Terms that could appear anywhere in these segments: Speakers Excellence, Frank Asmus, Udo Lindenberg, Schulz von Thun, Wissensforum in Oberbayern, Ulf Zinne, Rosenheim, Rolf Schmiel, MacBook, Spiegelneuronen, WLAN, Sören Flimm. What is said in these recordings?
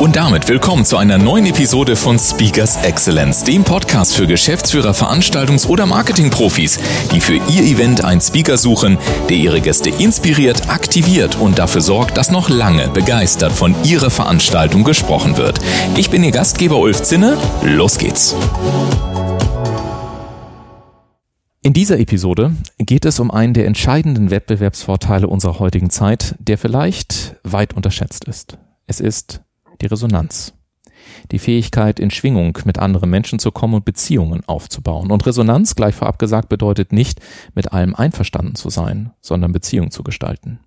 Und damit willkommen zu einer neuen Episode von Speakers Excellence, dem Podcast für Geschäftsführer, Veranstaltungs- oder Marketingprofis, die für ihr Event einen Speaker suchen, der ihre Gäste inspiriert, aktiviert und dafür sorgt, dass noch lange begeistert von ihrer Veranstaltung gesprochen wird. Ich bin Ihr Gastgeber Ulf Zinne. Los geht's! In dieser Episode geht es um einen der entscheidenden Wettbewerbsvorteile unserer heutigen Zeit, der vielleicht weit unterschätzt ist. Es ist die Resonanz. Die Fähigkeit, in Schwingung mit anderen Menschen zu kommen und Beziehungen aufzubauen. Und Resonanz, gleich vorab gesagt, bedeutet nicht, mit allem einverstanden zu sein, sondern Beziehung zu gestalten.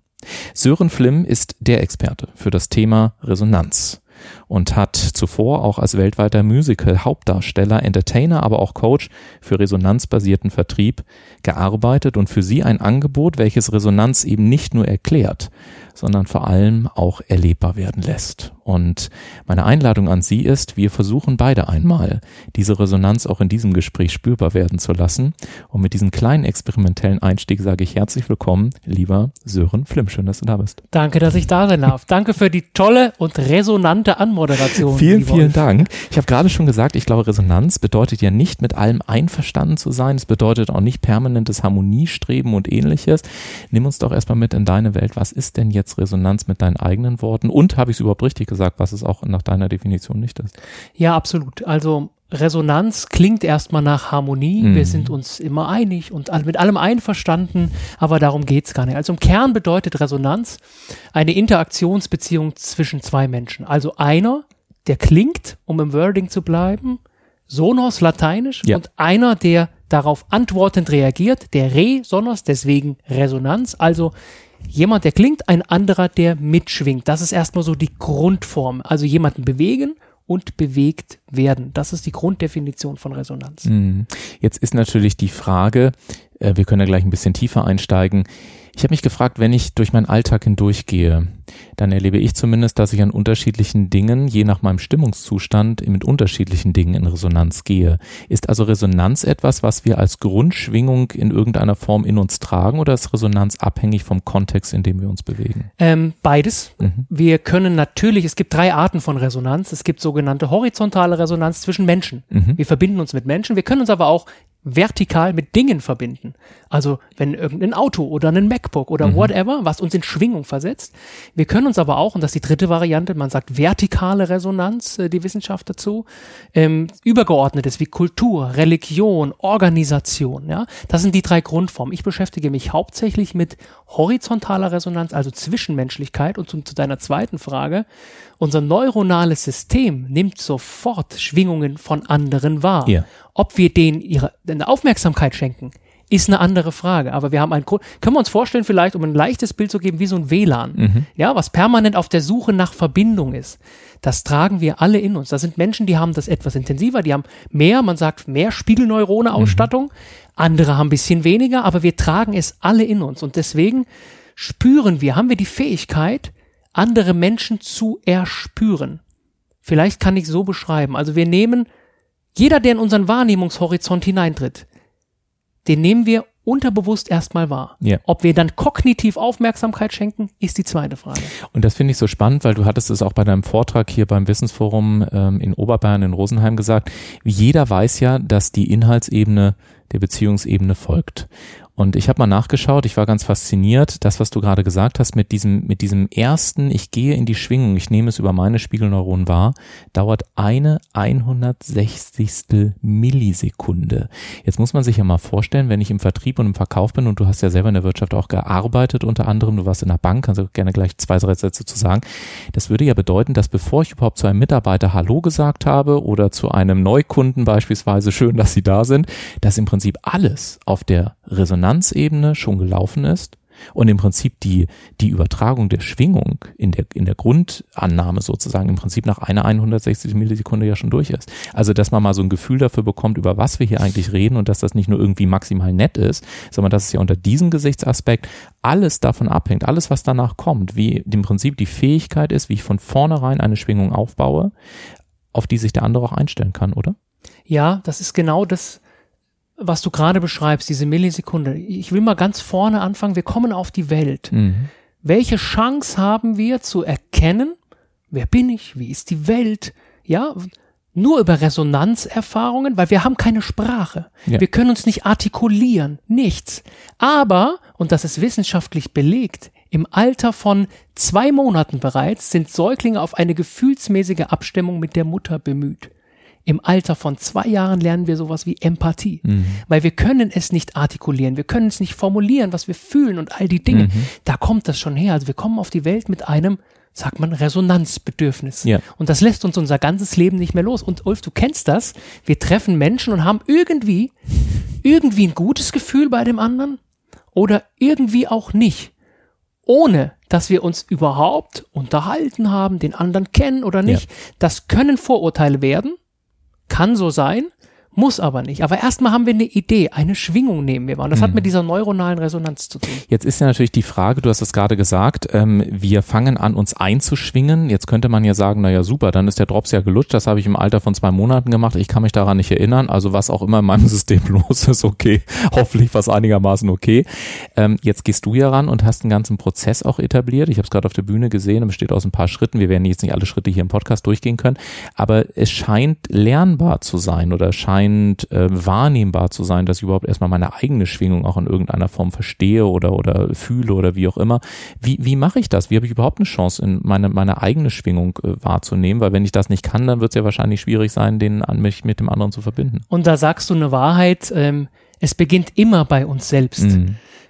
Sören Flimm ist der Experte für das Thema Resonanz und hat zuvor auch als weltweiter Musical-Hauptdarsteller, Entertainer, aber auch Coach für resonanzbasierten Vertrieb gearbeitet und für sie ein Angebot, welches Resonanz eben nicht nur erklärt, sondern vor allem auch erlebbar werden lässt. Und meine Einladung an Sie ist, wir versuchen beide einmal, diese Resonanz auch in diesem Gespräch spürbar werden zu lassen. Und mit diesem kleinen experimentellen Einstieg sage ich herzlich willkommen, lieber Sören Flimm. Schön, dass du da bist. Danke, dass ich da sein darf. Danke für die tolle und resonante Anmoderation. Vielen Dank. Ich habe gerade schon gesagt, ich glaube, Resonanz bedeutet ja nicht, mit allem einverstanden zu sein. Es bedeutet auch nicht permanentes Harmoniestreben und Ähnliches. Nimm uns doch erstmal mit in deine Welt. Was ist denn jetzt Resonanz mit deinen eigenen Worten? Und habe ich es überhaupt richtig gesagt, was es auch nach deiner Definition nicht ist? Ja, absolut. Also Resonanz klingt erstmal nach Harmonie. Wir sind uns immer einig und mit allem einverstanden, aber darum geht es gar nicht. Also im Kern bedeutet Resonanz eine Interaktionsbeziehung zwischen zwei Menschen. Also einer, der klingt, um im Wording zu bleiben, sonos, lateinisch, ja, und einer, der darauf antwortend reagiert, der sonos, deswegen Resonanz, also jemand, der klingt, ein anderer, der mitschwingt. Das ist erstmal so die Grundform. Also jemanden bewegen und bewegt werden. Das ist die Grunddefinition von Resonanz. Jetzt ist natürlich die Frage, wir können ja gleich ein bisschen tiefer einsteigen. Ich habe mich gefragt, wenn ich durch meinen Alltag hindurchgehe, dann erlebe ich zumindest, dass ich an unterschiedlichen Dingen, je nach meinem Stimmungszustand, mit unterschiedlichen Dingen in Resonanz gehe. Ist also Resonanz etwas, was wir als Grundschwingung in irgendeiner Form in uns tragen, oder ist Resonanz abhängig vom Kontext, in dem wir uns bewegen? Beides. Wir können natürlich, es gibt drei Arten von Resonanz. Es gibt sogenannte horizontale Resonanz zwischen Menschen. Wir verbinden uns mit Menschen. Wir können uns aber auch vertikal mit Dingen verbinden. Also wenn irgendein Auto oder ein MacBook oder whatever, was uns in Schwingung versetzt. Wir können uns aber auch, und das ist die dritte Variante, man sagt vertikale Resonanz, die Wissenschaft dazu, übergeordnetes wie Kultur, Religion, Organisation. Ja? Das sind die drei Grundformen. Ich beschäftige mich hauptsächlich mit horizontaler Resonanz, also Zwischenmenschlichkeit. Und zu deiner zweiten Frage, unser neuronales System nimmt sofort Schwingungen von anderen wahr. Yeah. Ob wir denen eine Aufmerksamkeit schenken, ist eine andere Frage. Aber wir haben einen Grund. Können wir uns vorstellen, vielleicht, um ein leichtes Bild zu geben, wie so ein WLAN, ja, was permanent auf der Suche nach Verbindung ist. Das tragen wir alle in uns. Das sind Menschen, die haben das etwas intensiver, die haben mehr, man sagt mehr Spiegelneurone-Ausstattung, andere haben ein bisschen weniger, aber wir tragen es alle in uns. Und deswegen haben wir die Fähigkeit, andere Menschen zu erspüren. Vielleicht kann ich so beschreiben. Also wir nehmen jeder, der in unseren Wahrnehmungshorizont hineintritt, den nehmen wir unterbewusst erstmal wahr. Yeah. Ob wir dann kognitiv Aufmerksamkeit schenken, ist die zweite Frage. Und das finde ich so spannend, weil du hattest es auch bei deinem Vortrag hier beim Wissensforum in Oberbayern, in Rosenheim gesagt, jeder weiß ja, dass die Inhaltsebene der Beziehungsebene folgt. Und ich habe mal nachgeschaut, ich war ganz fasziniert, das, was du gerade gesagt hast, mit diesem ersten, ich gehe in die Schwingung, ich nehme es über meine Spiegelneuronen wahr, dauert eine 160. Millisekunde. Jetzt muss man sich ja mal vorstellen, wenn ich im Vertrieb und im Verkauf bin, und du hast ja selber in der Wirtschaft auch gearbeitet, unter anderem, du warst in der Bank, kannst du gerne gleich 2, 3 Sätze zu sagen. Das würde ja bedeuten, dass bevor ich überhaupt zu einem Mitarbeiter Hallo gesagt habe oder zu einem Neukunden beispielsweise, schön, dass Sie da sind, dass im Prinzip alles auf der Resonanzebene schon gelaufen ist, Und im Prinzip die Übertragung der Schwingung in der Grundannahme sozusagen im Prinzip nach einer 160. Millisekunde ja schon durch ist. Also, dass man mal so ein Gefühl dafür bekommt, über was wir hier eigentlich reden und dass das nicht nur irgendwie maximal nett ist, sondern dass es ja unter diesem Gesichtsaspekt alles davon abhängt, alles was danach kommt, wie im Prinzip die Fähigkeit ist, wie ich von vornherein eine Schwingung aufbaue, auf die sich der andere auch einstellen kann, oder? Ja, das ist genau das, was du gerade beschreibst, diese Millisekunde. Ich will mal ganz vorne anfangen. Wir kommen auf die Welt. Mhm. Welche Chance haben wir zu erkennen, wer bin ich, wie ist die Welt? Ja, nur über Resonanzerfahrungen, weil wir haben keine Sprache. Ja. Wir können uns nicht artikulieren, nichts. Aber, und das ist wissenschaftlich belegt, im Alter von 2 Monaten bereits sind Säuglinge auf eine gefühlsmäßige Abstimmung mit der Mutter bemüht. Im Alter von 2 Jahren lernen wir sowas wie Empathie, weil wir können es nicht artikulieren, wir können es nicht formulieren, was wir fühlen und all die Dinge. Da kommt das schon her. Also wir kommen auf die Welt mit einem, sagt man, Resonanzbedürfnis. Ja. Und das lässt uns unser ganzes Leben nicht mehr los. Und Ulf, du kennst das. Wir treffen Menschen und haben irgendwie ein gutes Gefühl bei dem anderen oder irgendwie auch nicht. Ohne, dass wir uns überhaupt unterhalten haben, den anderen kennen oder nicht. Ja. Das können Vorurteile werden. Kann so sein, muss aber nicht. Aber erstmal haben wir eine Idee, eine Schwingung nehmen wir mal. Und das hat mit dieser neuronalen Resonanz zu tun. Jetzt ist ja natürlich die Frage, du hast es gerade gesagt, wir fangen an, uns einzuschwingen. Jetzt könnte man ja sagen, naja super, dann ist der Drops ja gelutscht, das habe ich im Alter von 2 Monaten gemacht, ich kann mich daran nicht erinnern, also was auch immer in meinem System los ist, okay, hoffentlich was einigermaßen okay. Jetzt gehst du ja ran und hast einen ganzen Prozess auch etabliert. Ich habe es gerade auf der Bühne gesehen, und besteht aus ein paar Schritten. Wir werden jetzt nicht alle Schritte hier im Podcast durchgehen können, aber es scheint lernbar zu sein oder wahrnehmbar zu sein, dass ich überhaupt erstmal meine eigene Schwingung auch in irgendeiner Form verstehe oder fühle oder wie auch immer. Wie mache ich das? Wie habe ich überhaupt eine Chance, in meine eigene Schwingung wahrzunehmen? Weil wenn ich das nicht kann, dann wird es ja wahrscheinlich schwierig sein, mich mit dem anderen zu verbinden. Und da sagst du eine Wahrheit, es beginnt immer bei uns selbst.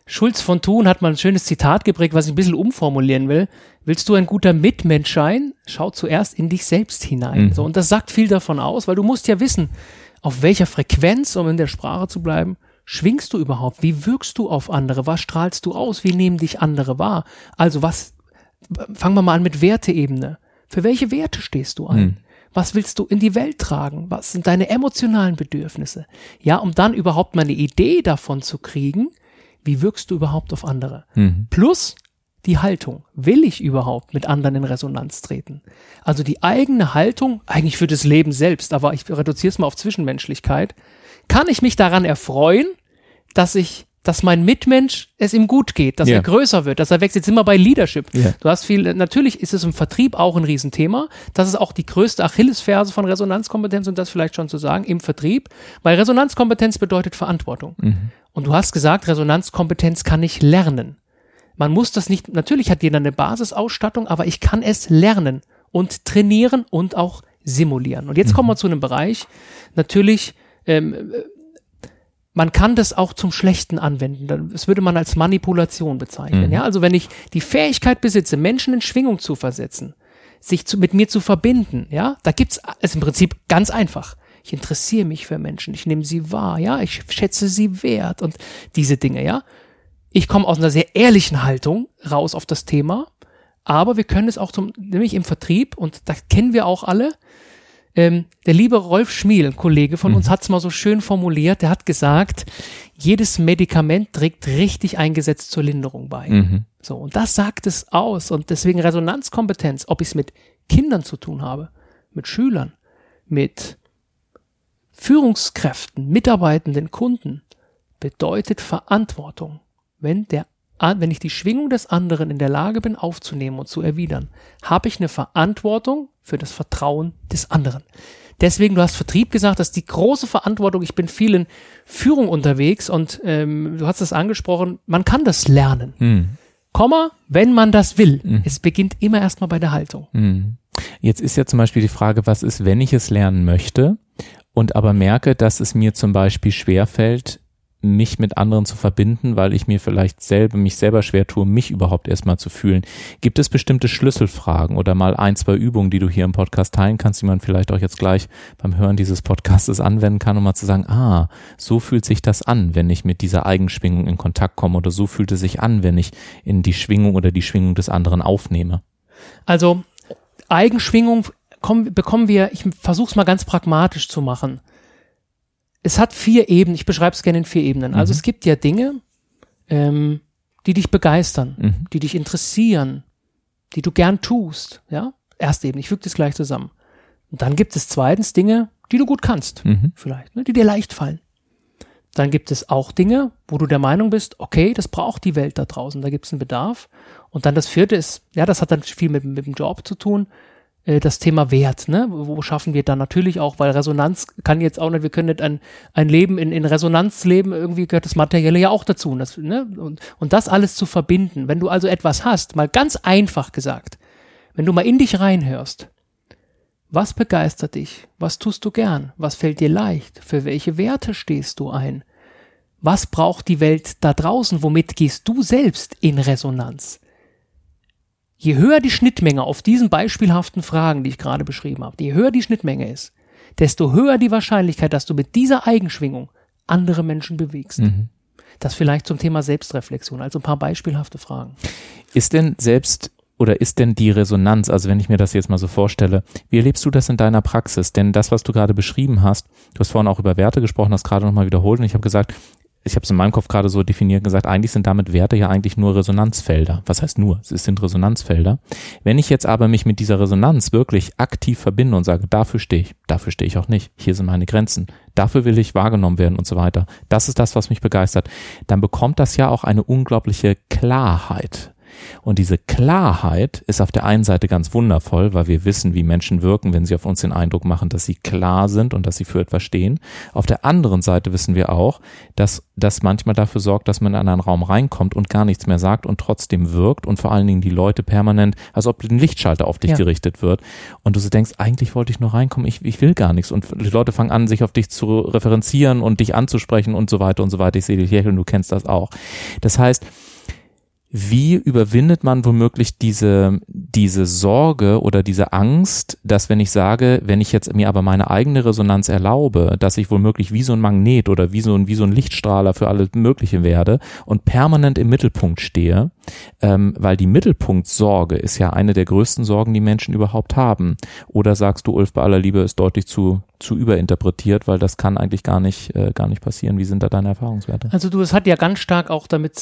Schulz von Thun hat mal ein schönes Zitat geprägt, was ich ein bisschen umformulieren will. Willst du ein guter Mitmensch sein? Schau zuerst in dich selbst hinein. So, und das sagt viel davon aus, weil du musst ja wissen, auf welcher Frequenz, um in der Sprache zu bleiben, schwingst du überhaupt? Wie wirkst du auf andere? Was strahlst du aus? Wie nehmen dich andere wahr? Also fangen wir mal an mit Werteebene. Für welche Werte stehst du ein? Was willst du in die Welt tragen? Was sind deine emotionalen Bedürfnisse? Ja, um dann überhaupt mal eine Idee davon zu kriegen, wie wirkst du überhaupt auf andere? Plus die Haltung. Will ich überhaupt mit anderen in Resonanz treten? Also die eigene Haltung, eigentlich für das Leben selbst, aber ich reduziere es mal auf Zwischenmenschlichkeit. Kann ich mich daran erfreuen, dass mein Mitmensch es ihm gut geht, dass er größer wird, dass er wächst? Jetzt sind wir bei Leadership. Natürlich ist es im Vertrieb auch ein Riesenthema. Das ist auch die größte Achillesferse von Resonanzkompetenz und das vielleicht schon zu sagen, im Vertrieb. Weil Resonanzkompetenz bedeutet Verantwortung. Und du hast gesagt, Resonanzkompetenz kann ich lernen. Man muss das nicht, natürlich hat jeder eine Basisausstattung, aber ich kann es lernen und trainieren und auch simulieren. Und jetzt kommen wir zu einem Bereich, natürlich, man kann das auch zum Schlechten anwenden. Das würde man als Manipulation bezeichnen. Ja? Also wenn ich die Fähigkeit besitze, Menschen in Schwingung zu versetzen, sich mit mir zu verbinden, ja, da gibt's, ist im Prinzip ganz einfach. Ich interessiere mich für Menschen, ich nehme sie wahr, ja, ich schätze sie wert und diese Dinge, ja. Ich komme aus einer sehr ehrlichen Haltung raus auf das Thema, aber wir können es auch nämlich im Vertrieb, und da kennen wir auch alle, der liebe Rolf Schmiel, ein Kollege von uns, hat es mal so schön formuliert, der hat gesagt, jedes Medikament trägt richtig eingesetzt zur Linderung bei. So, und das sagt es aus, und deswegen Resonanzkompetenz, ob ich es mit Kindern zu tun habe, mit Schülern, mit Führungskräften, Mitarbeitenden, Kunden, bedeutet Verantwortung. Wenn ich die Schwingung des anderen in der Lage bin, aufzunehmen und zu erwidern, habe ich eine Verantwortung für das Vertrauen des anderen. Deswegen, du hast Vertrieb gesagt, das ist die große Verantwortung. Ich bin viel in Führung unterwegs und du hast es angesprochen, man kann das lernen. Wenn man das will. Es beginnt immer erstmal bei der Haltung. Jetzt ist ja zum Beispiel die Frage, was ist, wenn ich es lernen möchte und aber merke, dass es mir zum Beispiel schwerfällt, mich mit anderen zu verbinden, weil ich mir vielleicht mich selber schwer tue, mich überhaupt erstmal zu fühlen. Gibt es bestimmte Schlüsselfragen oder mal ein, zwei Übungen, die du hier im Podcast teilen kannst, die man vielleicht auch jetzt gleich beim Hören dieses Podcastes anwenden kann, um mal zu sagen, ah, so fühlt sich das an, wenn ich mit dieser Eigenschwingung in Kontakt komme, oder so fühlt es sich an, wenn ich in die Schwingung oder die Schwingung des anderen aufnehme? Also Eigenschwingung bekommen wir, ich versuche es mal ganz pragmatisch zu machen. Es hat 4 Ebenen, ich beschreibe es gerne in 4 Ebenen. Also es gibt ja Dinge, die dich begeistern, die dich interessieren, die du gern tust. Ja? Erste Ebene, ich füge das gleich zusammen. Und dann gibt es zweitens Dinge, die du gut kannst, vielleicht, ne, die dir leicht fallen. Dann gibt es auch Dinge, wo du der Meinung bist, okay, das braucht die Welt da draußen, da gibt es einen Bedarf. Und dann das vierte ist, ja, das hat dann viel mit dem Job zu tun, das Thema Wert, ne? Wo schaffen wir dann natürlich auch, weil Resonanz kann jetzt auch nicht, wir können nicht ein Leben in Resonanz leben, irgendwie gehört das Materielle ja auch dazu. Und das, ne? Und das alles zu verbinden. Wenn du also etwas hast, mal ganz einfach gesagt, wenn du mal in dich reinhörst, was begeistert dich? Was tust du gern? Was fällt dir leicht? Für welche Werte stehst du ein? Was braucht die Welt da draußen? Womit gehst du selbst in Resonanz? Je höher die Schnittmenge auf diesen beispielhaften Fragen, die ich gerade beschrieben habe, je höher die Schnittmenge ist, desto höher die Wahrscheinlichkeit, dass du mit dieser Eigenschwingung andere Menschen bewegst. Das vielleicht zum Thema Selbstreflexion, also ein paar beispielhafte Fragen. Ist denn die Resonanz, also wenn ich mir das jetzt mal so vorstelle, wie erlebst du das in deiner Praxis? Denn das, was du gerade beschrieben hast, du hast vorhin auch über Werte gesprochen, hast gerade nochmal wiederholt, und ich habe gesagt, ich habe es in meinem Kopf gerade so definiert gesagt, eigentlich sind damit Werte ja eigentlich nur Resonanzfelder. Was heißt nur? Es sind Resonanzfelder. Wenn ich jetzt aber mich mit dieser Resonanz wirklich aktiv verbinde und sage, dafür stehe ich auch nicht, hier sind meine Grenzen, dafür will ich wahrgenommen werden und so weiter, das ist das, was mich begeistert, dann bekommt das ja auch eine unglaubliche Klarheit. Und diese Klarheit ist auf der einen Seite ganz wundervoll, weil wir wissen, wie Menschen wirken, wenn sie auf uns den Eindruck machen, dass sie klar sind und dass sie für etwas stehen. Auf der anderen Seite wissen wir auch, dass das manchmal dafür sorgt, dass man in einen Raum reinkommt und gar nichts mehr sagt und trotzdem wirkt und vor allen Dingen die Leute permanent, als ob ein Lichtschalter auf dich gerichtet wird. Und du so denkst, eigentlich wollte ich nur reinkommen, ich will gar nichts. Und die Leute fangen an, sich auf dich zu referenzieren und dich anzusprechen und so weiter und so weiter. Ich sehe dich lächeln, du kennst das auch. Das heißt, wie überwindet man womöglich diese Sorge oder diese Angst, dass wenn ich sage, wenn ich jetzt mir aber meine eigene Resonanz erlaube, dass ich womöglich wie so ein Magnet oder wie so ein Lichtstrahler für alles Mögliche werde und permanent im Mittelpunkt stehe, weil die Mittelpunktsorge ist ja eine der größten Sorgen, die Menschen überhaupt haben. Oder sagst du, Ulf, bei aller Liebe ist deutlich zu überinterpretiert, weil das kann eigentlich gar nicht passieren. Wie sind da deine Erfahrungswerte? Also du, es hat ja ganz stark auch damit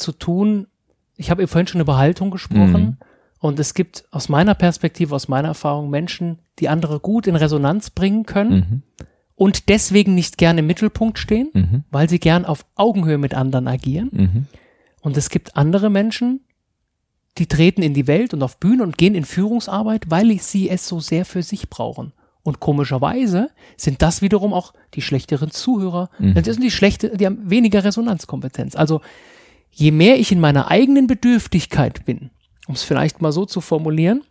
zu tun, ich habe vorhin schon über Haltung gesprochen und es gibt aus meiner Perspektive, aus meiner Erfahrung Menschen, die andere gut in Resonanz bringen können und deswegen nicht gerne im Mittelpunkt stehen, weil sie gern auf Augenhöhe mit anderen agieren. Und es gibt andere Menschen, die treten in die Welt und auf Bühne und gehen in Führungsarbeit, weil sie es so sehr für sich brauchen. Und komischerweise sind das wiederum auch die schlechteren Zuhörer. Das sind die haben weniger Resonanzkompetenz. Also je mehr ich in meiner eigenen Bedürftigkeit bin, um es vielleicht mal so zu formulieren,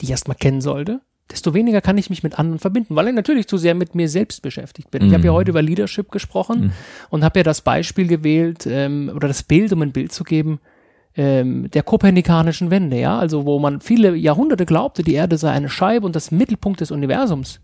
die ich erstmal kennen sollte, desto weniger kann ich mich mit anderen verbinden, weil ich natürlich zu sehr mit mir selbst beschäftigt bin. Ich habe ja heute über Leadership gesprochen und habe ja das Beispiel gewählt, oder das Bild, um ein Bild zu geben, der kopernikanischen Wende, ja, also wo man viele Jahrhunderte glaubte, die Erde sei eine Scheibe und das Mittelpunkt des Universums.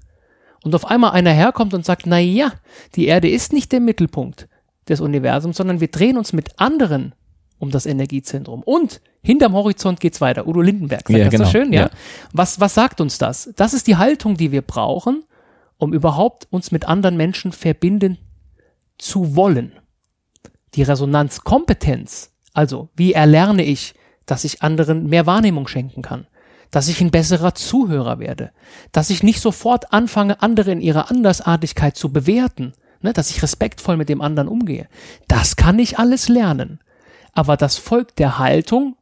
Und auf einmal einer herkommt und sagt, na ja, die Erde ist nicht der Mittelpunkt des Universums, sondern wir drehen uns mit anderen um das Energiezentrum. Und hinterm Horizont geht's weiter. Udo Lindenberg sagt das so schön, ja. Was sagt uns das? Das ist die Haltung, die wir brauchen, um überhaupt uns mit anderen Menschen verbinden zu wollen. Die Resonanzkompetenz. Also, wie erlerne ich, dass ich anderen mehr Wahrnehmung schenken kann? Dass ich ein besserer Zuhörer werde? Dass ich nicht sofort anfange, andere in ihrer Andersartigkeit zu bewerten? Ne? Dass ich respektvoll mit dem anderen umgehe? Das kann ich alles lernen. Aber das folgt der Haltung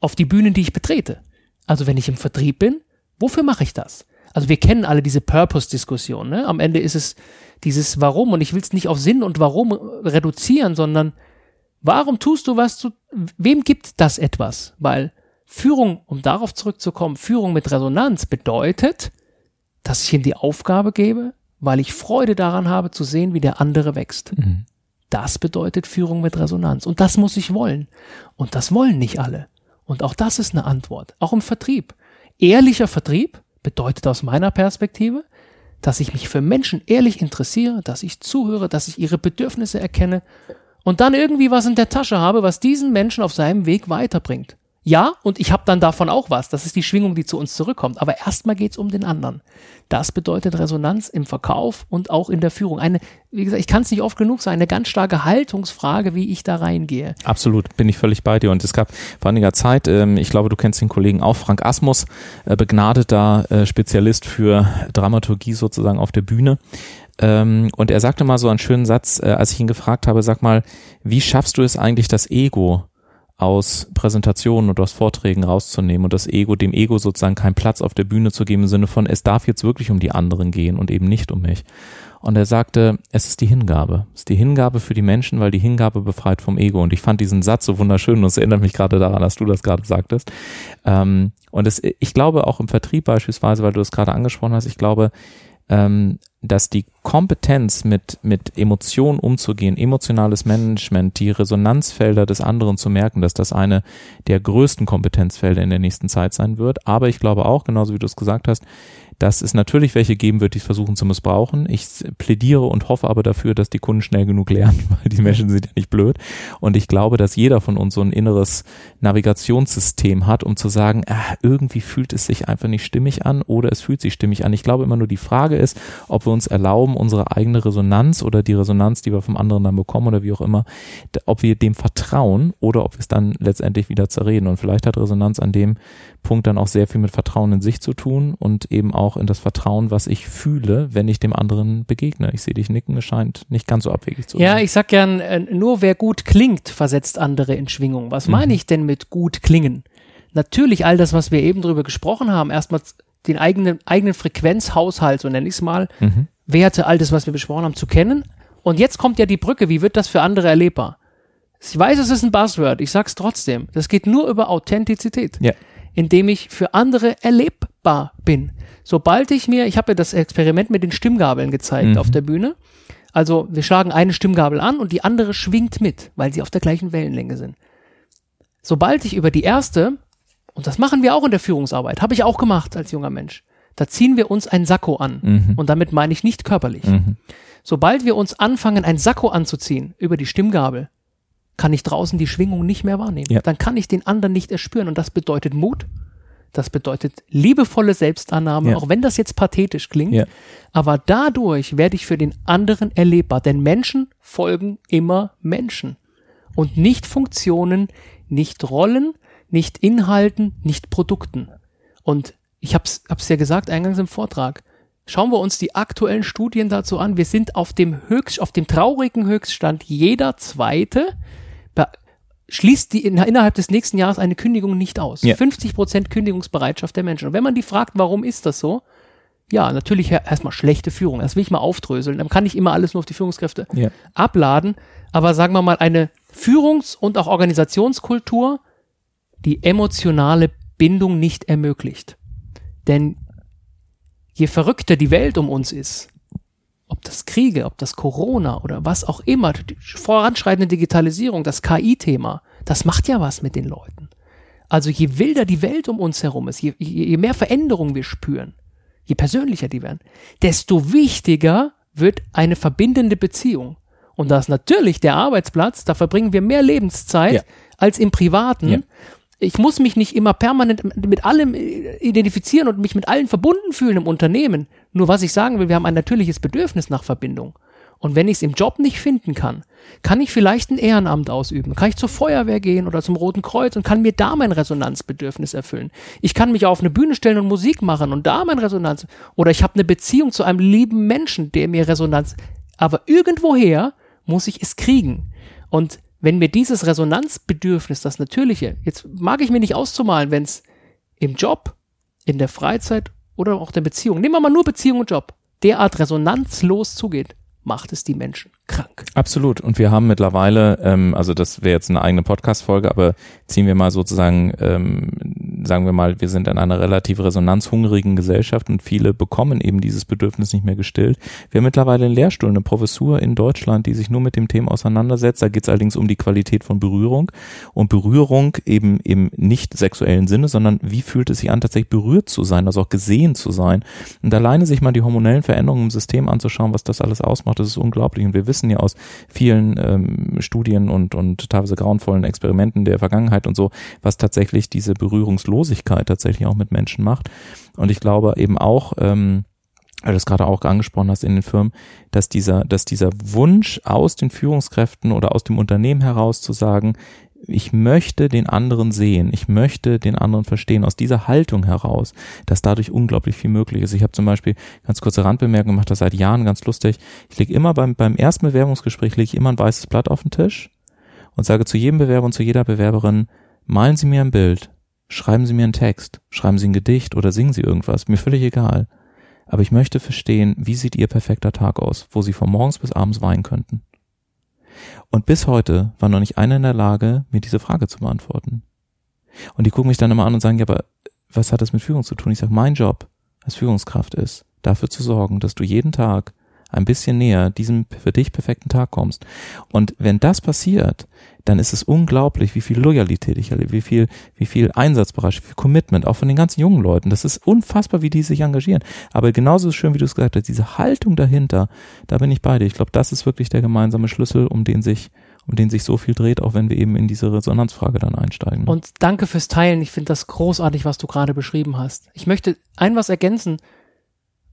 auf die Bühnen, die ich betrete. Also, wenn ich im Vertrieb bin, wofür mache ich das? Also, wir kennen alle diese Purpose-Diskussion. Ne? Am Ende ist es dieses Warum, und ich will es nicht auf Sinn und Warum reduzieren, sondern warum tust du was? Wem gibt das etwas? Weil Führung, um darauf zurückzukommen, Führung mit Resonanz bedeutet, dass ich ihnen die Aufgabe gebe, weil ich Freude daran habe zu sehen, wie der andere wächst. Mhm. Das bedeutet Führung mit Resonanz. Und das muss ich wollen. Und das wollen nicht alle. Und auch das ist eine Antwort. Auch im Vertrieb. Ehrlicher Vertrieb bedeutet aus meiner Perspektive, dass ich mich für Menschen ehrlich interessiere, dass ich zuhöre, dass ich ihre Bedürfnisse erkenne und dann irgendwie was in der Tasche habe, was diesen Menschen auf seinem Weg weiterbringt. Ja, und ich habe dann davon auch was. Das ist die Schwingung, die zu uns zurückkommt. Aber erstmal geht's um den anderen. Das bedeutet Resonanz im Verkauf und auch in der Führung. Eine, wie gesagt, ich kann es nicht oft genug sagen, eine ganz starke Haltungsfrage, wie ich da reingehe. Absolut, bin ich völlig bei dir. Und es gab vor einiger Zeit, ich glaube, du kennst den Kollegen auch, Frank Asmus, begnadeter Spezialist für Dramaturgie sozusagen auf der Bühne. Und er sagte mal so einen schönen Satz, als ich ihn gefragt habe, sag mal, wie schaffst du es eigentlich, das Ego aus Präsentationen und aus Vorträgen rauszunehmen und das Ego, dem Ego sozusagen keinen Platz auf der Bühne zu geben im Sinne von, es darf jetzt wirklich um die anderen gehen und eben nicht um mich. Und er sagte, es ist die Hingabe. Es ist die Hingabe für die Menschen, weil die Hingabe befreit vom Ego. Und ich fand diesen Satz so wunderschön und es erinnert mich gerade daran, dass du das gerade sagtest. Und es, ich glaube auch im Vertrieb beispielsweise, weil du es gerade angesprochen hast, ich glaube, dass die Kompetenz mit Emotionen umzugehen, emotionales Management, die Resonanzfelder des anderen zu merken, dass das eine der größten Kompetenzfelder in der nächsten Zeit sein wird. Aber ich glaube auch, genauso wie du es gesagt hast, dass es natürlich welche geben wird, die es versuchen zu missbrauchen. Ich plädiere und hoffe aber dafür, dass die Kunden schnell genug lernen, weil die Menschen sind ja nicht blöd. Und ich glaube, dass jeder von uns so ein inneres Navigationssystem hat, um zu sagen, irgendwie fühlt es sich einfach nicht stimmig an oder es fühlt sich stimmig an. Ich glaube immer nur, die Frage ist, ob wir uns erlauben, unsere eigene Resonanz oder die Resonanz, die wir vom anderen dann bekommen oder wie auch immer, ob wir dem vertrauen oder ob wir es dann letztendlich wieder zerreden. Und vielleicht hat Resonanz an dem Punkt dann auch sehr viel mit Vertrauen in sich zu tun und eben auch in das Vertrauen, was ich fühle, wenn ich dem anderen begegne. Ich sehe dich nicken, es scheint nicht ganz so abwegig zu sein. Ja, ich sag gern, nur wer gut klingt, versetzt andere in Schwingung. Was meine ich denn mit gut klingen? Natürlich all das, was wir eben drüber gesprochen haben, erstmal den eigenen Frequenzhaushalt, so nenne ich es mal, Werte, all das, was wir besprochen haben, zu kennen. Und jetzt kommt ja die Brücke, wie wird das für andere erlebbar? Ich weiß, es ist ein Buzzword, ich sag's trotzdem. Das geht nur über Authentizität. Ja. Indem ich für andere erlebbar bin. Sobald ich habe ja das Experiment mit den Stimmgabeln gezeigt auf der Bühne. Also wir schlagen eine Stimmgabel an und die andere schwingt mit, weil sie auf der gleichen Wellenlänge sind. Sobald ich über die erste, und das machen wir auch in der Führungsarbeit, habe ich auch gemacht als junger Mensch, da ziehen wir uns ein Sakko an. Und damit meine ich nicht körperlich. Sobald wir uns anfangen, ein Sakko anzuziehen über die Stimmgabel, kann ich draußen die Schwingung nicht mehr wahrnehmen. Ja. Dann kann ich den anderen nicht erspüren. Und das bedeutet Mut. Das bedeutet liebevolle Selbstannahme, auch wenn das jetzt pathetisch klingt. Ja. Aber dadurch werde ich für den anderen erlebbar. Denn Menschen folgen immer Menschen. Und nicht Funktionen, nicht Rollen, nicht Inhalten, nicht Produkten. Und ich hab's ja gesagt eingangs im Vortrag. Schauen wir uns die aktuellen Studien dazu an. Wir sind auf dem traurigen Höchststand. Jeder Zweite schließt innerhalb des nächsten Jahres eine Kündigung nicht aus. Ja. 50% Kündigungsbereitschaft der Menschen. Und wenn man die fragt, warum ist das so? Ja, natürlich erstmal schlechte Führung. Das will ich mal aufdröseln. Dann kann ich immer alles nur auf die Führungskräfte abladen. Aber sagen wir mal, eine Führungs- und auch Organisationskultur, die emotionale Bindung nicht ermöglicht. Denn je verrückter die Welt um uns ist, ob das Kriege, ob das Corona oder was auch immer, die voranschreitende Digitalisierung, das KI-Thema, das macht ja was mit den Leuten. Also je wilder die Welt um uns herum ist, je mehr Veränderung wir spüren, je persönlicher die werden, desto wichtiger wird eine verbindende Beziehung. Und da ist natürlich der Arbeitsplatz, da verbringen wir mehr Lebenszeit als im Privaten. Ja. Ich muss mich nicht immer permanent mit allem identifizieren und mich mit allen verbunden fühlen im Unternehmen. Nur was ich sagen will, wir haben ein natürliches Bedürfnis nach Verbindung. Und wenn ich es im Job nicht finden kann, kann ich vielleicht ein Ehrenamt ausüben. Kann ich zur Feuerwehr gehen oder zum Roten Kreuz und kann mir da mein Resonanzbedürfnis erfüllen. Ich kann mich auf eine Bühne stellen und Musik machen und da mein Resonanz. Oder ich habe eine Beziehung zu einem lieben Menschen, der mir Resonanz. Aber irgendwoher muss ich es kriegen. Und wenn mir dieses Resonanzbedürfnis, das Natürliche, jetzt mag ich mir nicht auszumalen, wenn es im Job, in der Freizeit oder auch der Beziehung, nehmen wir mal nur Beziehung und Job, derart resonanzlos zugeht, macht es die Menschen krank. Absolut. Und wir haben mittlerweile, also das wäre jetzt eine eigene Podcast-Folge, aber ziehen wir mal sozusagen sagen wir mal, wir sind in einer relativ resonanzhungrigen Gesellschaft und viele bekommen eben dieses Bedürfnis nicht mehr gestillt. Wir haben mittlerweile einen Lehrstuhl, eine Professur in Deutschland, die sich nur mit dem Thema auseinandersetzt. Da geht es allerdings um die Qualität von Berührung und Berührung eben im nicht sexuellen Sinne, sondern wie fühlt es sich an, tatsächlich berührt zu sein, also auch gesehen zu sein. Und alleine sich mal die hormonellen Veränderungen im System anzuschauen, was das alles ausmacht, das ist unglaublich. Und wir wissen ja aus vielen Studien und teilweise grauenvollen Experimenten der Vergangenheit und so, was tatsächlich diese Berührungslosigkeit tatsächlich auch mit Menschen macht. Und ich glaube eben auch, weil du es gerade auch angesprochen hast in den Firmen, dass dieser Wunsch aus den Führungskräften oder aus dem Unternehmen heraus zu sagen, ich möchte den anderen sehen, ich möchte den anderen verstehen, aus dieser Haltung heraus, dass dadurch unglaublich viel möglich ist. Ich habe zum Beispiel ganz kurze Randbemerkung gemacht, das seit Jahren ganz lustig. Ich lege immer beim ersten Bewerbungsgespräch ein weißes Blatt auf den Tisch und sage zu jedem Bewerber und zu jeder Bewerberin, malen Sie mir ein Bild, schreiben Sie mir einen Text, schreiben Sie ein Gedicht oder singen Sie irgendwas, mir völlig egal. Aber ich möchte verstehen, wie sieht Ihr perfekter Tag aus, wo Sie von morgens bis abends weinen könnten. Und bis heute war noch nicht einer in der Lage, mir diese Frage zu beantworten. Und die gucken mich dann immer an und sagen, ja, aber was hat das mit Führung zu tun? Ich sage, mein Job als Führungskraft ist, dafür zu sorgen, dass du jeden Tag ein bisschen näher diesem für dich perfekten Tag kommst. Und wenn das passiert, dann ist es unglaublich, wie viel Loyalität ich erlebe, wie viel Einsatzbereitschaft, wie viel Commitment, auch von den ganzen jungen Leuten. Das ist unfassbar, wie die sich engagieren. Aber genauso schön, wie du es gesagt hast, diese Haltung dahinter, da bin ich bei dir. Ich glaube, das ist wirklich der gemeinsame Schlüssel, um den sich so viel dreht, auch wenn wir eben in diese Resonanzfrage dann einsteigen. Und danke fürs Teilen. Ich finde das großartig, was du gerade beschrieben hast. Ich möchte was ergänzen,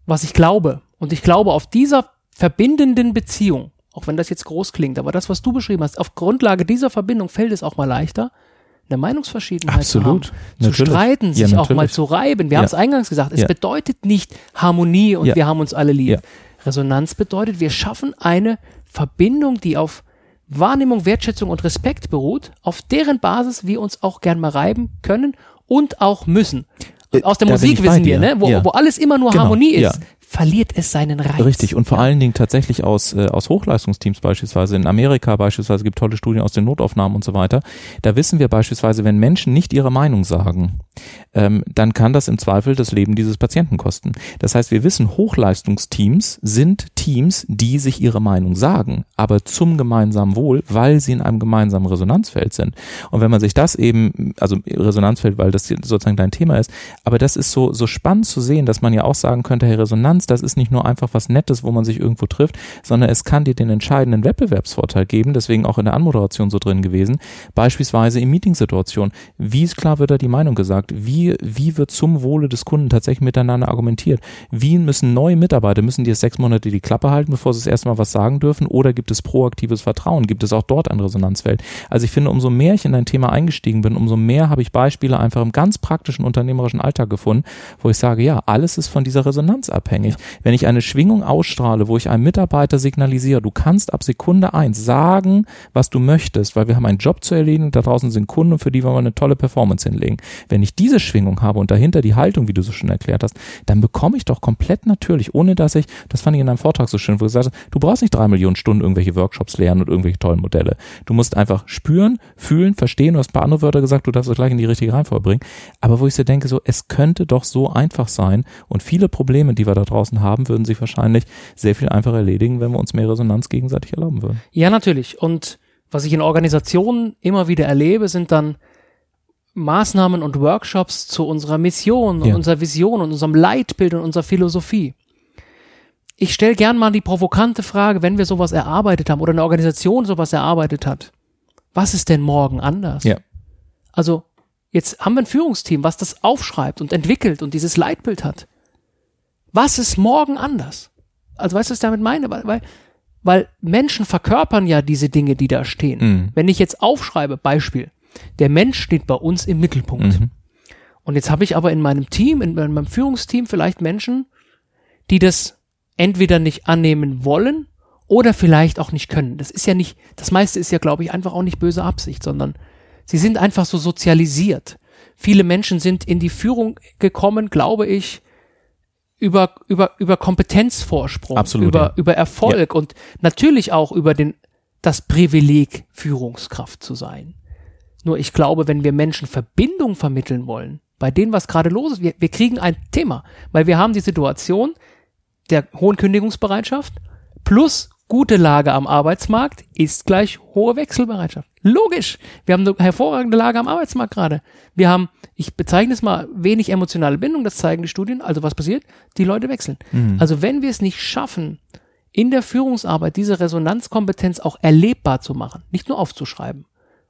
was ich glaube. Und ich glaube, auf dieser verbindenden Beziehung, auch wenn das jetzt groß klingt, aber das, was du beschrieben hast, auf Grundlage dieser Verbindung fällt es auch mal leichter, eine Meinungsverschiedenheit Absolut. Zu haben, natürlich. Zu streiten, ja, sich natürlich. Auch mal zu reiben. Wir haben es eingangs gesagt, es bedeutet nicht Harmonie und wir haben uns alle lieb. Ja. Resonanz bedeutet, wir schaffen eine Verbindung, die auf Wahrnehmung, Wertschätzung und Respekt beruht, auf deren Basis wir uns auch gern mal reiben können und auch müssen. Und aus der Musik wissen wir, ne? Wo alles immer nur Harmonie ist. Ja. Verliert es seinen Reiz. Richtig, und vor allen Dingen tatsächlich aus Hochleistungsteams beispielsweise, in Amerika beispielsweise, gibt tolle Studien aus den Notaufnahmen und so weiter, da wissen wir beispielsweise, wenn Menschen nicht ihre Meinung sagen, dann kann das im Zweifel das Leben dieses Patienten kosten. Das heißt, wir wissen, Hochleistungsteams sind Teams, die sich ihre Meinung sagen, aber zum gemeinsamen Wohl, weil sie in einem gemeinsamen Resonanzfeld sind. Und wenn man sich das eben, also Resonanzfeld, weil das sozusagen dein Thema ist, aber das ist so spannend zu sehen, dass man ja auch sagen könnte, hey, Resonanz, das ist nicht nur einfach was Nettes, wo man sich irgendwo trifft, sondern es kann dir den entscheidenden Wettbewerbsvorteil geben, deswegen auch in der Anmoderation so drin gewesen, beispielsweise in Meetingsituationen. Wie ist klar, wird da die Meinung gesagt? Wie wird zum Wohle des Kunden tatsächlich miteinander argumentiert? Wie müssen neue Mitarbeiter, müssen die jetzt 6 Monate die Klappe halten, bevor sie das erste Mal was sagen dürfen? Oder gibt es proaktives Vertrauen? Gibt es auch dort ein Resonanzfeld? Also ich finde, umso mehr ich in ein Thema eingestiegen bin, umso mehr habe ich Beispiele einfach im ganz praktischen unternehmerischen Alltag gefunden, wo ich sage, ja, alles ist von dieser Resonanz abhängig. Wenn ich eine Schwingung ausstrahle, wo ich einem Mitarbeiter signalisiere, du kannst ab Sekunde 1 sagen, was du möchtest, weil wir haben einen Job zu erledigen, da draußen sind Kunden, für die wir eine tolle Performance hinlegen. Wenn ich diese Schwingung habe und dahinter die Haltung, wie du so schön erklärt hast, dann bekomme ich doch komplett natürlich, ohne dass ich, das fand ich in einem Vortrag so schön, wo du gesagt hast, du brauchst nicht 3 Millionen Stunden irgendwelche Workshops lernen und irgendwelche tollen Modelle. Du musst einfach spüren, fühlen, verstehen, du hast ein paar andere Wörter gesagt, du darfst es gleich in die richtige Reihenfolge bringen. Aber wo ich so denke, so, es könnte doch so einfach sein und viele Probleme, die wir da draußen haben, würden sich wahrscheinlich sehr viel einfacher erledigen, wenn wir uns mehr Resonanz gegenseitig erlauben würden. Ja, natürlich. Und was ich in Organisationen immer wieder erlebe, sind dann Maßnahmen und Workshops zu unserer Mission und unserer Vision und unserem Leitbild und unserer Philosophie. Ich stelle gern mal die provokante Frage, wenn wir sowas erarbeitet haben oder eine Organisation sowas erarbeitet hat, was ist denn morgen anders? Ja. Also jetzt haben wir ein Führungsteam, was das aufschreibt und entwickelt und dieses Leitbild hat. Was ist morgen anders? Also weißt du, was ich damit meine? Weil Menschen verkörpern ja diese Dinge, die da stehen. Mhm. Wenn ich jetzt aufschreibe, Beispiel, der Mensch steht bei uns im Mittelpunkt. Mhm. Und jetzt habe ich aber in meinem Team, in meinem Führungsteam vielleicht Menschen, die das entweder nicht annehmen wollen oder vielleicht auch nicht können. Das ist ja nicht, das meiste ist ja, glaube ich, einfach auch nicht böse Absicht, sondern sie sind einfach so sozialisiert. Viele Menschen sind in die Führung gekommen, glaube ich, über Kompetenzvorsprung, Absolut, über Erfolg und natürlich auch über das Privileg, Führungskraft zu sein. Nur ich glaube, wenn wir Menschen Verbindung vermitteln wollen, bei denen, was gerade los ist, wir kriegen ein Thema, weil wir haben die Situation der hohen Kündigungsbereitschaft plus gute Lage am Arbeitsmarkt ist gleich hohe Wechselbereitschaft. Logisch, wir haben eine hervorragende Lage am Arbeitsmarkt gerade. Wir haben, ich bezeichne es mal, wenig emotionale Bindung, das zeigen die Studien. Also was passiert? Die Leute wechseln. Mhm. Also wenn wir es nicht schaffen, in der Führungsarbeit diese Resonanzkompetenz auch erlebbar zu machen, nicht nur aufzuschreiben.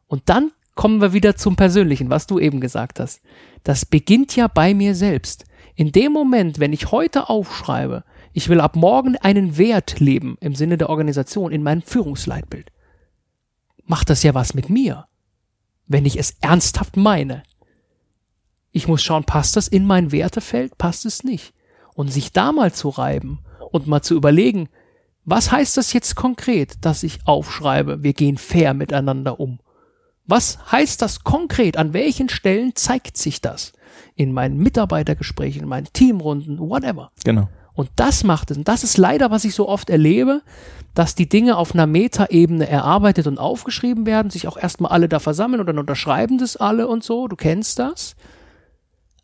Und dann kommen wir wieder zum Persönlichen, was du eben gesagt hast. Das beginnt ja bei mir selbst. In dem Moment, wenn ich heute aufschreibe, ich will ab morgen einen Wert leben im Sinne der Organisation in meinem Führungsleitbild, macht das ja was mit mir, wenn ich es ernsthaft meine. Ich muss schauen, passt das in mein Wertefeld, passt es nicht. Und sich da mal zu reiben und mal zu überlegen, was heißt das jetzt konkret, dass ich aufschreibe, wir gehen fair miteinander um. Was heißt das konkret? An welchen Stellen zeigt sich das? In meinen Mitarbeitergesprächen, in meinen Teamrunden, whatever. Genau. Und das macht es. Und das ist leider, was ich so oft erlebe, dass die Dinge auf einer Metaebene erarbeitet und aufgeschrieben werden, sich auch erstmal alle da versammeln und dann unterschreiben das alle und so. Du kennst das.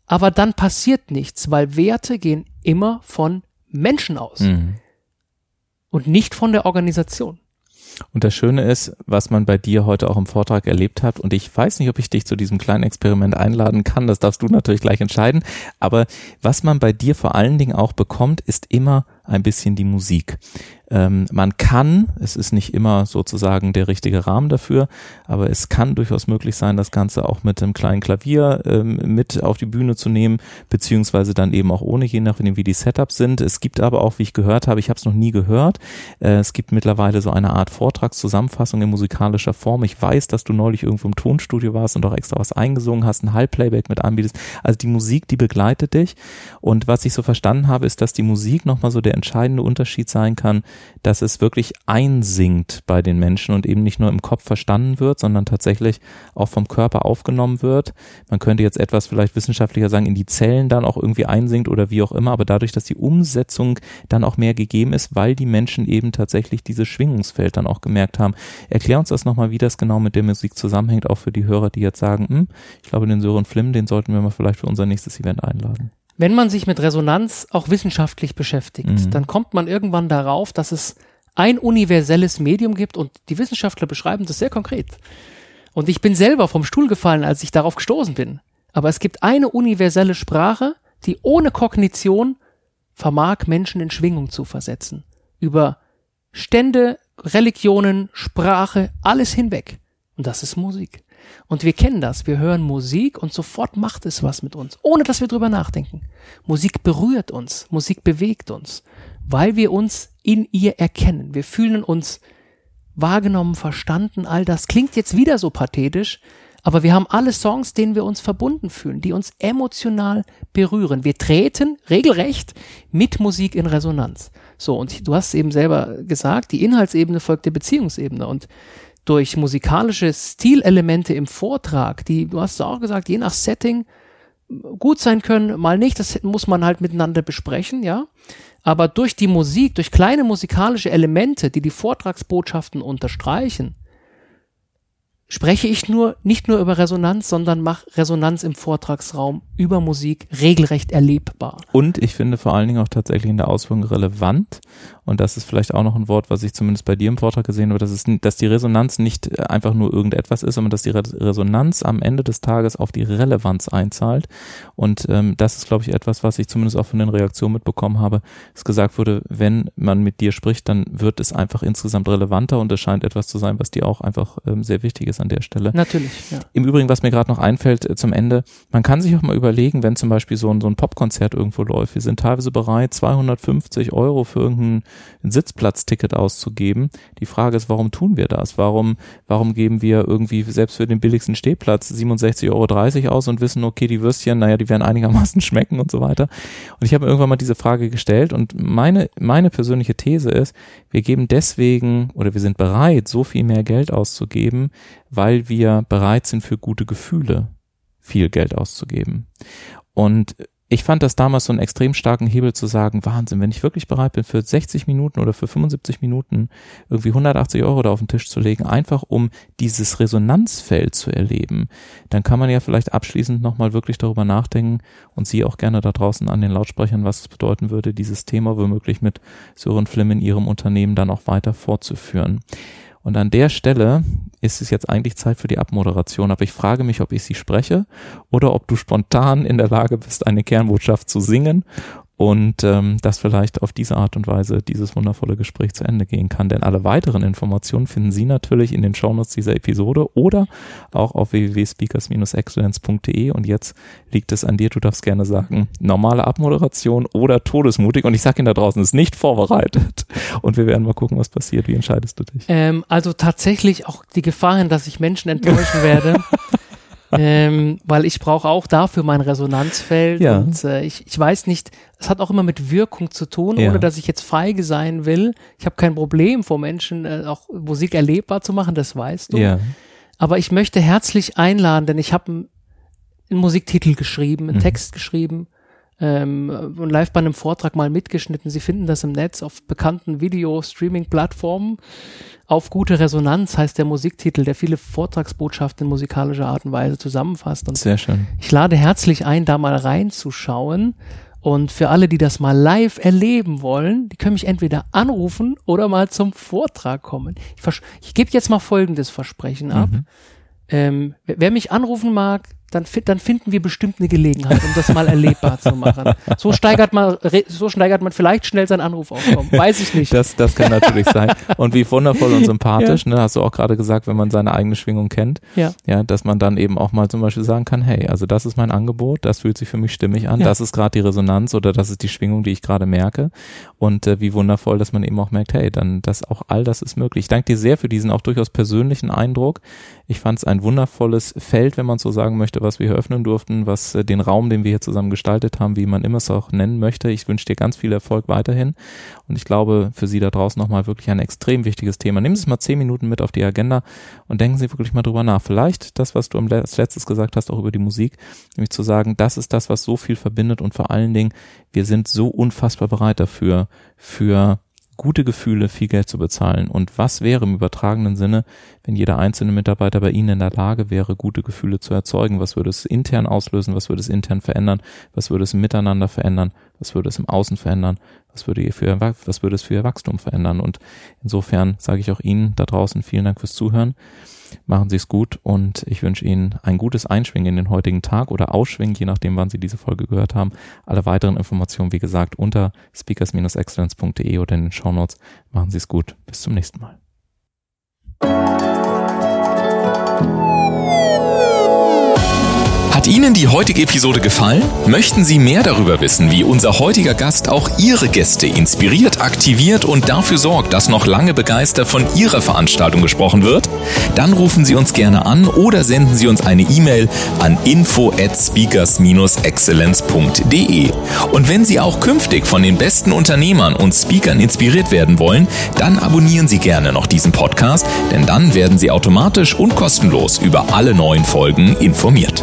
Aber dann passiert nichts, weil Werte gehen immer von Menschen aus. Mhm. Und nicht von der Organisation. Und das Schöne ist, was man bei dir heute auch im Vortrag erlebt hat, und ich weiß nicht, ob ich dich zu diesem kleinen Experiment einladen kann, das darfst du natürlich gleich entscheiden, aber was man bei dir vor allen Dingen auch bekommt, ist immer ein bisschen die Musik. Man kann, es ist nicht immer sozusagen der richtige Rahmen dafür, aber es kann durchaus möglich sein, das Ganze auch mit einem kleinen Klavier mit auf die Bühne zu nehmen, beziehungsweise dann eben auch ohne, je nachdem wie die Setups sind. Es gibt aber auch, wie ich gehört habe, ich habe es noch nie gehört, es gibt mittlerweile so eine Art Vortragszusammenfassung in musikalischer Form. Ich weiß, dass du neulich irgendwo im Tonstudio warst und auch extra was eingesungen hast, ein Halbplayback mit anbietest. Also die Musik, die begleitet dich, und was ich so verstanden habe, ist, dass die Musik nochmal so der entscheidende Unterschied sein kann, dass es wirklich einsinkt bei den Menschen und eben nicht nur im Kopf verstanden wird, sondern tatsächlich auch vom Körper aufgenommen wird. Man könnte jetzt etwas vielleicht wissenschaftlicher sagen, in die Zellen dann auch irgendwie einsinkt oder wie auch immer, aber dadurch, dass die Umsetzung dann auch mehr gegeben ist, weil die Menschen eben tatsächlich dieses Schwingungsfeld dann auch gemerkt haben. Erklär uns das nochmal, wie das genau mit der Musik zusammenhängt, auch für die Hörer, die jetzt sagen, ich glaube, den Sören Flimm, den sollten wir mal vielleicht für unser nächstes Event einladen. Wenn man sich mit Resonanz auch wissenschaftlich beschäftigt, dann kommt man irgendwann darauf, dass es ein universelles Medium gibt, und die Wissenschaftler beschreiben das sehr konkret. Und ich bin selber vom Stuhl gefallen, als ich darauf gestoßen bin. Aber es gibt eine universelle Sprache, die ohne Kognition vermag, Menschen in Schwingung zu versetzen. Über Stände, Religionen, Sprache, alles hinweg. Und das ist Musik. Und wir kennen das, wir hören Musik und sofort macht es was mit uns, ohne dass wir drüber nachdenken. Musik berührt uns, Musik bewegt uns, weil wir uns in ihr erkennen. Wir fühlen uns wahrgenommen, verstanden, all das klingt jetzt wieder so pathetisch, aber wir haben alle Songs, denen wir uns verbunden fühlen, die uns emotional berühren. Wir treten regelrecht mit Musik in Resonanz. So, und du hast es eben selber gesagt, die Inhaltsebene folgt der Beziehungsebene, und durch musikalische Stilelemente im Vortrag, die, du hast es auch gesagt, je nach Setting gut sein können, mal nicht, das muss man halt miteinander besprechen, ja. Aber durch die Musik, durch kleine musikalische Elemente, die die Vortragsbotschaften unterstreichen, spreche ich nicht nur über Resonanz, sondern mache Resonanz im Vortragsraum über Musik regelrecht erlebbar. Und ich finde vor allen Dingen auch tatsächlich in der Ausführung relevant, und das ist vielleicht auch noch ein Wort, was ich zumindest bei dir im Vortrag gesehen habe, dass die Resonanz nicht einfach nur irgendetwas ist, sondern dass die Resonanz am Ende des Tages auf die Relevanz einzahlt. Und das ist, glaube ich, etwas, was ich zumindest auch von den Reaktionen mitbekommen habe, dass gesagt wurde, wenn man mit dir spricht, dann wird es einfach insgesamt relevanter, und es scheint etwas zu sein, was dir auch einfach sehr wichtig ist an der Stelle. Natürlich, ja. Im Übrigen, was mir gerade noch einfällt zum Ende, man kann sich auch mal überlegen, wenn zum Beispiel so ein Popkonzert irgendwo läuft, wir sind teilweise bereit, 250 € für irgendein Sitzplatzticket auszugeben. Die Frage ist, warum tun wir das? Warum geben wir irgendwie selbst für den billigsten Stehplatz 67,30 € aus und wissen, okay, die Würstchen, naja, die werden einigermaßen schmecken und so weiter. Und ich habe mir irgendwann mal diese Frage gestellt, und meine persönliche These ist, wir geben deswegen, oder wir sind bereit, so viel mehr Geld auszugeben, weil wir bereit sind, für gute Gefühle viel Geld auszugeben. Und ich fand das damals so einen extrem starken Hebel zu sagen, Wahnsinn, wenn ich wirklich bereit bin, für 60 Minuten oder für 75 Minuten irgendwie 180 € da auf den Tisch zu legen, einfach um dieses Resonanzfeld zu erleben, dann kann man ja vielleicht abschließend nochmal wirklich darüber nachdenken und Sie auch gerne da draußen an den Lautsprechern, was es bedeuten würde, dieses Thema womöglich mit Sören Flimm in Ihrem Unternehmen dann auch weiter fortzuführen. Und an der Stelle ist es jetzt eigentlich Zeit für die Abmoderation, aber ich frage mich, ob ich Sie spreche oder ob du spontan in der Lage bist, eine Kernbotschaft zu singen und dass vielleicht auf diese Art und Weise dieses wundervolle Gespräch zu Ende gehen kann. Denn alle weiteren Informationen finden Sie natürlich in den Shownotes dieser Episode oder auch auf www.speakers-excellence.de. Und jetzt liegt es an dir, du darfst gerne sagen, normale Abmoderation oder todesmutig. Und ich sage Ihnen da draußen, es ist nicht vorbereitet. Und wir werden mal gucken, was passiert. Wie entscheidest du dich? Also tatsächlich auch die Gefahren, dass ich Menschen enttäuschen werde. Weil ich brauche auch dafür mein Resonanzfeld, ja. Und ich weiß nicht, es hat auch immer mit Wirkung zu tun, ja. Ohne dass ich jetzt feige sein will. Ich habe kein Problem vor Menschen, auch Musik erlebbar zu machen, das weißt du. Ja. Aber ich möchte herzlich einladen, denn ich habe einen Musiktitel geschrieben, einen Text geschrieben und live bei einem Vortrag mal mitgeschnitten. Sie finden das im Netz auf bekannten Video-Streaming-Plattformen. Auf gute Resonanz heißt der Musiktitel, der viele Vortragsbotschaften in musikalischer Art und Weise zusammenfasst. Und sehr schön. Ich lade herzlich ein, da mal reinzuschauen. Und für alle, die das mal live erleben wollen, die können mich entweder anrufen oder mal zum Vortrag kommen. Ich gebe jetzt mal folgendes Versprechen ab. Wer mich anrufen mag, dann finden wir bestimmt eine Gelegenheit, um das mal erlebbar zu machen. So steigert man vielleicht schnell seinen Anrufaufkommen. Weiß ich nicht. Das kann natürlich sein. Und wie wundervoll und sympathisch, ja. Ne, hast du auch gerade gesagt, wenn man seine eigene Schwingung kennt, ja, dass man dann eben auch mal zum Beispiel sagen kann, hey, also das ist mein Angebot, das fühlt sich für mich stimmig an, ja. Das ist gerade die Resonanz oder das ist die Schwingung, die ich gerade merke. Und wie wundervoll, dass man eben auch merkt, hey, dann das auch all das ist möglich. Ich danke dir sehr für diesen auch durchaus persönlichen Eindruck. Ich fand es ein wundervolles Feld, wenn man so sagen möchte, was wir hier öffnen durften, was den Raum, den wir hier zusammen gestaltet haben, wie man immer es auch nennen möchte. Ich wünsche dir ganz viel Erfolg weiterhin und ich glaube, für Sie da draußen nochmal wirklich ein extrem wichtiges Thema. Nehmen Sie es mal 10 Minuten mit auf die Agenda und denken Sie wirklich mal drüber nach. Vielleicht das, was du als letztes gesagt hast, auch über die Musik, nämlich zu sagen, das ist das, was so viel verbindet und vor allen Dingen, wir sind so unfassbar bereit dafür, für gute Gefühle, viel Geld zu bezahlen. Und was wäre im übertragenen Sinne, wenn jeder einzelne Mitarbeiter bei Ihnen in der Lage wäre, gute Gefühle zu erzeugen? Was würde es intern auslösen? Was würde es intern verändern? Was würde es im Miteinander verändern? Was würde es im Außen verändern? Was würde es für Ihr Wachstum verändern? Und insofern sage ich auch Ihnen da draußen vielen Dank fürs Zuhören. Machen Sie es gut und ich wünsche Ihnen ein gutes Einschwingen in den heutigen Tag oder Ausschwingen, je nachdem, wann Sie diese Folge gehört haben. Alle weiteren Informationen, wie gesagt, unter speakers-excellence.de oder in den Shownotes. Machen Sie es gut. Bis zum nächsten Mal. Hat Ihnen die heutige Episode gefallen? Möchten Sie mehr darüber wissen, wie unser heutiger Gast auch Ihre Gäste inspiriert, aktiviert und dafür sorgt, dass noch lange begeistert von Ihrer Veranstaltung gesprochen wird? Dann rufen Sie uns gerne an oder senden Sie uns eine E-Mail an info@speakers-excellence.de. Und wenn Sie auch künftig von den besten Unternehmern und Speakern inspiriert werden wollen, dann abonnieren Sie gerne noch diesen Podcast, denn dann werden Sie automatisch und kostenlos über alle neuen Folgen informiert.